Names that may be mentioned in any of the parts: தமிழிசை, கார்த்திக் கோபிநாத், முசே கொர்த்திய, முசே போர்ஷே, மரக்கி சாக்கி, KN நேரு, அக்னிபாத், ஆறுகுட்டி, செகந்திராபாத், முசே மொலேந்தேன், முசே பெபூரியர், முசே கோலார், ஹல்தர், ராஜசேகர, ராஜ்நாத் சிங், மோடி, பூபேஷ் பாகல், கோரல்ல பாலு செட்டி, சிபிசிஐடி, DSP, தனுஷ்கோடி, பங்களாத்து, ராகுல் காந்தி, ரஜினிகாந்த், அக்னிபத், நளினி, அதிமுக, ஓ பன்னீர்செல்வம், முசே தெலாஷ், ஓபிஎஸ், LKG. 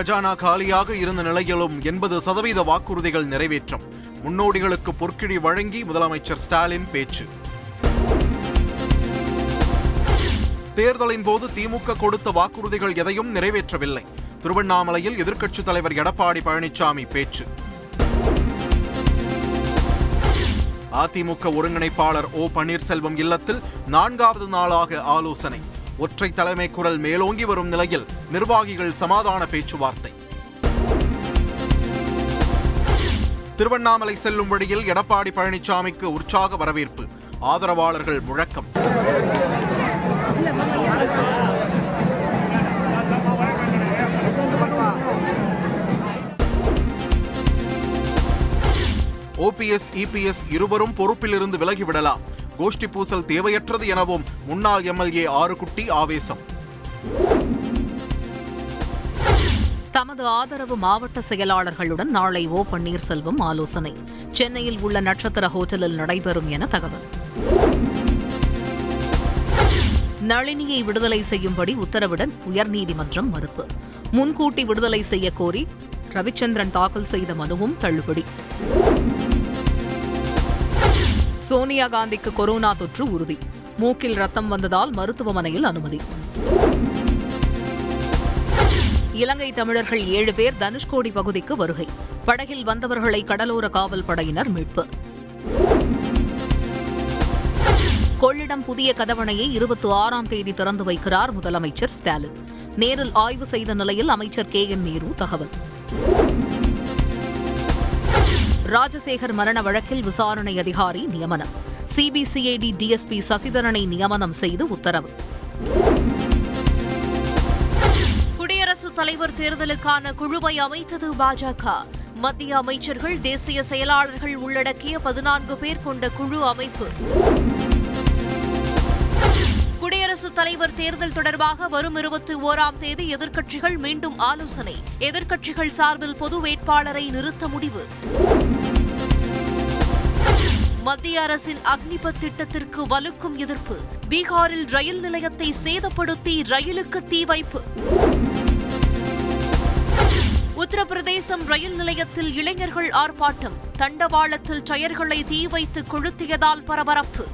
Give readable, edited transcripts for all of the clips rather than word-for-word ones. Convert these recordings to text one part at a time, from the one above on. கஜானா காலியாக இருந்த நிலையிலும் 80% வாக்குறுதிகள் நிறைவேற்றும், முன்னோடிகளுக்கு பொற்கிழி வழங்கி முதலமைச்சர் ஸ்டாலின் பேச்சு. தேர்தலின் போது திமுக கொடுத்த வாக்குறுதிகள் எதையும் நிறைவேற்றவில்லை, திருவண்ணாமலையில் எதிர்க்கட்சித் தலைவர் எடப்பாடி பழனிசாமி பேச்சு. அதிமுக ஒருங்கிணைப்பாளர் ஓ பன்னீர்செல்வம் இல்லத்தில் 4வது நாளாக ஆலோசனை, ஒற்றை தலைமை குரல் மேலோங்கி வரும் நிலையில் நிர்வாகிகள் சமாதான பேச்சுவார்த்தை. திருவண்ணாமலை செல்லும் வழியில் எடப்பாடி பழனிசாமிக்கு உற்சாக வரவேற்பு, ஆதரவாளர்கள் முழக்கம். ஓபிஎஸ் இபிஎஸ் இருவரும் பொறுப்பிலிருந்து விலகிவிடலாம், கோஷ்டி பூசல் தேவையற்றது எனவும் முன்னாள் எம்எல்ஏ ஆறுகுட்டி ஆவேசம். தமது ஆதரவு மாவட்ட செயலாளர்களுடன் நாளை ஓ பன்னீர்செல்வம் ஆலோசனை, சென்னையில் உள்ள நட்சத்திர ஹோட்டலில் நடைபெறும் என தகவல். நளினியை விடுதலை செய்யும்படி உத்தரவுடன் உயர்நீதிமன்றம் மறுப்பு, முன்கூட்டி விடுதலை செய்ய கோரி ரவிச்சந்திரன் தாக்கல் செய்த மனுவும் தள்ளுபடி. சோனியாகாந்திக்கு கொரோனா தொற்று உறுதி, மூக்கில் ரத்தம் வந்ததால் மருத்துவமனையில் அனுமதி. இலங்கை தமிழர்கள் 7 பேர் தனுஷ்கோடி பகுதிக்கு வருகை, படகில் வந்தவர்களை கடலோர காவல் படையினர் மீட்பு. கொள்ளிடம் புதிய கதவணையை 26ஆம் தேதி திறந்து வைக்கிறார் முதலமைச்சர் ஸ்டாலின், நேரில் ஆய்வு செய்த நிலையில் அமைச்சர் KN நேரு தகவல். ராஜசேகர் மரண வழக்கில் விசாரணை அதிகாரி நியமனம், சிபிசிஐடி DSP சசிதரனை நியமனம் செய்து உத்தரவு. குடியரசுத் தலைவர் தேர்தலுக்கான குழுவை அமைத்தது பாஜக, மத்திய அமைச்சர்கள் தேசிய செயலாளர்கள் உள்ளடக்கிய 14 பேர் கொண்ட குழு அமைப்பு. குடியரசுத் தலைவர் தேர்தல் தொடர்பாக வரும் 21ஆம் தேதி எதிர்க்கட்சிகள் மீண்டும் ஆலோசனை, எதிர்க்கட்சிகள் சார்பில் பொது வேட்பாளரை நிறுத்த முடிவு. மத்திய அரசின் அக்னிபத் திட்டத்திற்கு வலுக்கும் எதிர்ப்பு, பீகாரில் ரயில் நிலையத்தை சேதப்படுத்தி ரயிலுக்கு தீ வைப்பு. உத்தரப்பிரதேசம் ரயில் நிலையத்தில் இளைஞர்கள் ஆர்ப்பாட்டம், தண்டவாளத்தில் டயர்களை தீ வைத்து கொளுத்தியதால் பரபரப்பு.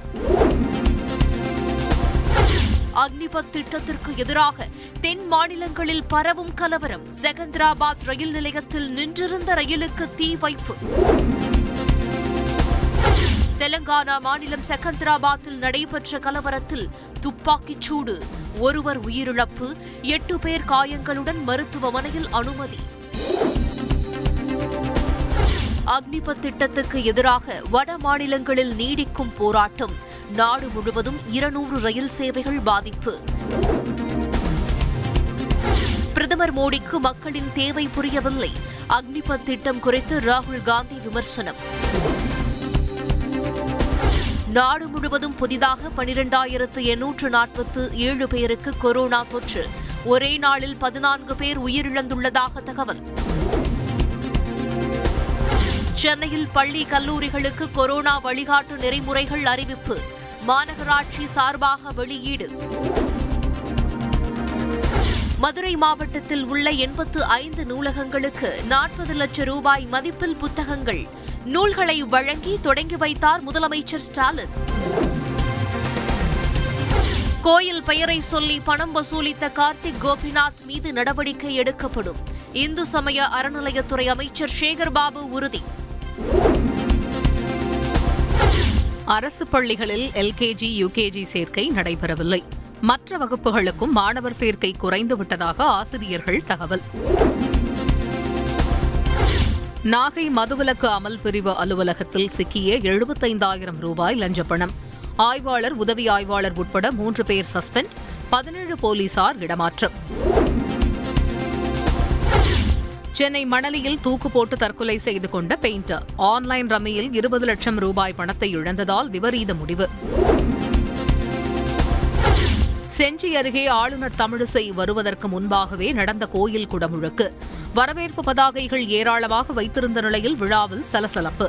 அக்னிபத் திட்டத்திற்கு எதிராக தென் மாநிலங்களில் பரவும் கலவரம், செகந்திராபாத் ரயில் நிலையத்தில் நின்றிருந்த ரயிலுக்கு தீ வைப்பு. தெலங்கானா மாநிலம் செகந்திராபாத்தில் நடைபெற்ற கலவரத்தில் துப்பாக்கிச் சூடு, ஒருவர் உயிரிழப்பு, 8 பேர் காயங்களுடன் மருத்துவமனையில் அனுமதி. அக்னிபத் திட்டத்துக்கு எதிராக வட மாநிலங்களில் நீடிக்கும் போராட்டம், நாடு முழுவதும் 200 ரயில் சேவைகள் பாதிப்பு. பிரதமர் மோடிக்கு மக்களின் தேவை புரியவில்லை, அக்னிபத் திட்டம் குறித்து ராகுல் காந்தி விமர்சனம். நாடு முழுவதும் புதிதாக 12,847 பேருக்கு கொரோனா தொற்று, ஒரே நாளில் 14 பேர் உயிரிழந்துள்ளதாக தகவல். சென்னையில் பள்ளி கல்லூரிகளுக்கு கொரோனா வழிகாட்டு நெறிமுறைகள் அறிவிப்பு, மாநகராட்சி சார்பாக வெளியீடு. மதுரை மாவட்டத்தில் உள்ள 85 நூலகங்களுக்கு ₹40 லட்சம் மதிப்பில் புத்தகங்கள், நூல்களை வழங்கி தொடங்கி வைத்தார் முதலமைச்சர் ஸ்டாலின். கோயில் பெயரை சொல்லி பணம் வசூலித்த கார்த்திக் கோபிநாத் மீது நடவடிக்கை எடுக்கப்படும், இந்து சமய அறநிலையத்துறை அமைச்சர் சேகர்பாபு உறுதி. அரசு பள்ளிகளில் LKG, UKG சேர்க்கை நடைபெறவில்லை, மற்ற வகுப்புகளுக்கும் மாணவர் சேர்க்கை குறைந்துவிட்டதாக ஆசிரியர்கள் தகவல். நாகை மதுவிலக்கு அமல் பிரிவு அலுவலகத்தில் சிக்கிய ₹75,000 லஞ்சப்பணம், ஆய்வாளர் உதவி ஆய்வாளர் உட்பட 3 பேர் சஸ்பெண்ட், 17 போலீசார் இடமாற்றம். சென்னை மணலியில் தூக்கு போட்டு தற்கொலை செய்து கொண்ட பெயிண்டர் ஆன்லைன் ரம்மியில் ₹20 லட்சம் பணத்தை இழந்ததால் விபரீத முடிவு. செஞ்சி அருகே ஆளுநர் தமிழிசை வருவதற்கு முன்பாகவே நடந்த கோயில் குடமுழுக்கு, வரவேற்பு பதாகைகள் ஏராளமாக வைத்திருந்த நிலையில் விழாவில் சலசலப்பு.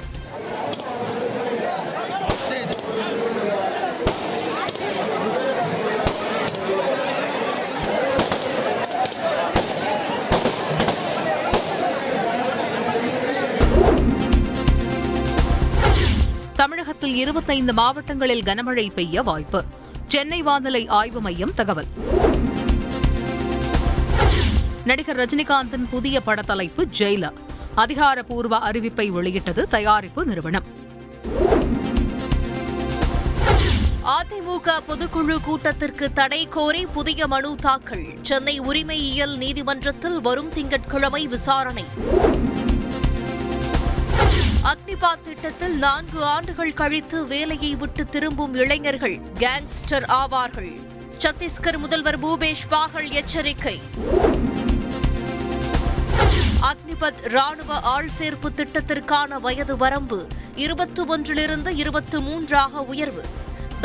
தமிழகத்தில் 25 மாவட்டங்களில் கனமழை பெய்ய வாய்ப்பு. சென்னை வானிலை ஆய்வு மையம் தகவல். நடிகர் ரஜினிகாந்தின் புதிய படத்தலைப்பு ஜெயிலர். அதிகாரப்பூர்வ அறிவிப்பை வெளியிட்டது தயாரிப்பு நிறுவனம். அதிமுக பொதுக்குழு கூட்டத்திற்கு தடை கோரி புதிய மனு தாக்கல். சென்னை உரிமையியல் நீதிமன்றத்தில் வரும் திங்கட்கிழமை விசாரணை. அக்னிபாத் திட்டத்தில் 4 ஆண்டுகள் கழித்து வேலையை விட்டு திரும்பும் இளைஞர்கள் கேங்ஸ்டர் ஆவார்கள். சத்தீஸ்கர் முதல்வர் பூபேஷ் பாகல் எச்சரிக்கை. அக்னிபத் ராணுவ ஆள் சேர்ப்பு திட்டத்திற்கான வயது வரம்பு 21 23ஆக உயர்வு.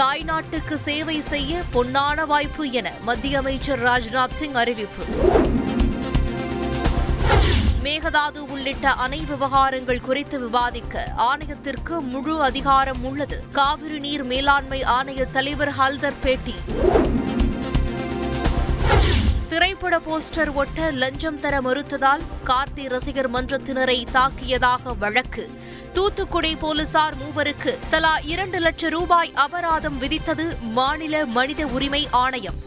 தாய்நாட்டுக்கு சேவை செய்ய பொன்னான வாய்ப்பு என மத்திய அமைச்சர் ராஜ்நாத் சிங் அறிவிப்பு. மேகதாது உள்ளிட்ட அணை விவகாரங்கள் குறித்து விவாதிக்க ஆணையத்திற்கு முழு அதிகாரம் உள்ளது. காவிரி நீர் மேலாண்மை ஆணைய தலைவர் ஹல்தர் பேட்டி. திரைப்பட போஸ்டர் ஒட்ட லஞ்சம் தர மறுத்ததால் கார்த்தி ரசிகர் மன்றத்தினரை தாக்கியதாக வழக்கு. தூத்துக்குடி போலீசார் 3 தலா 2 லட்சம் ரூபாய் அபராதம் விதித்தது மாநில மனித உரிமை ஆணையம்.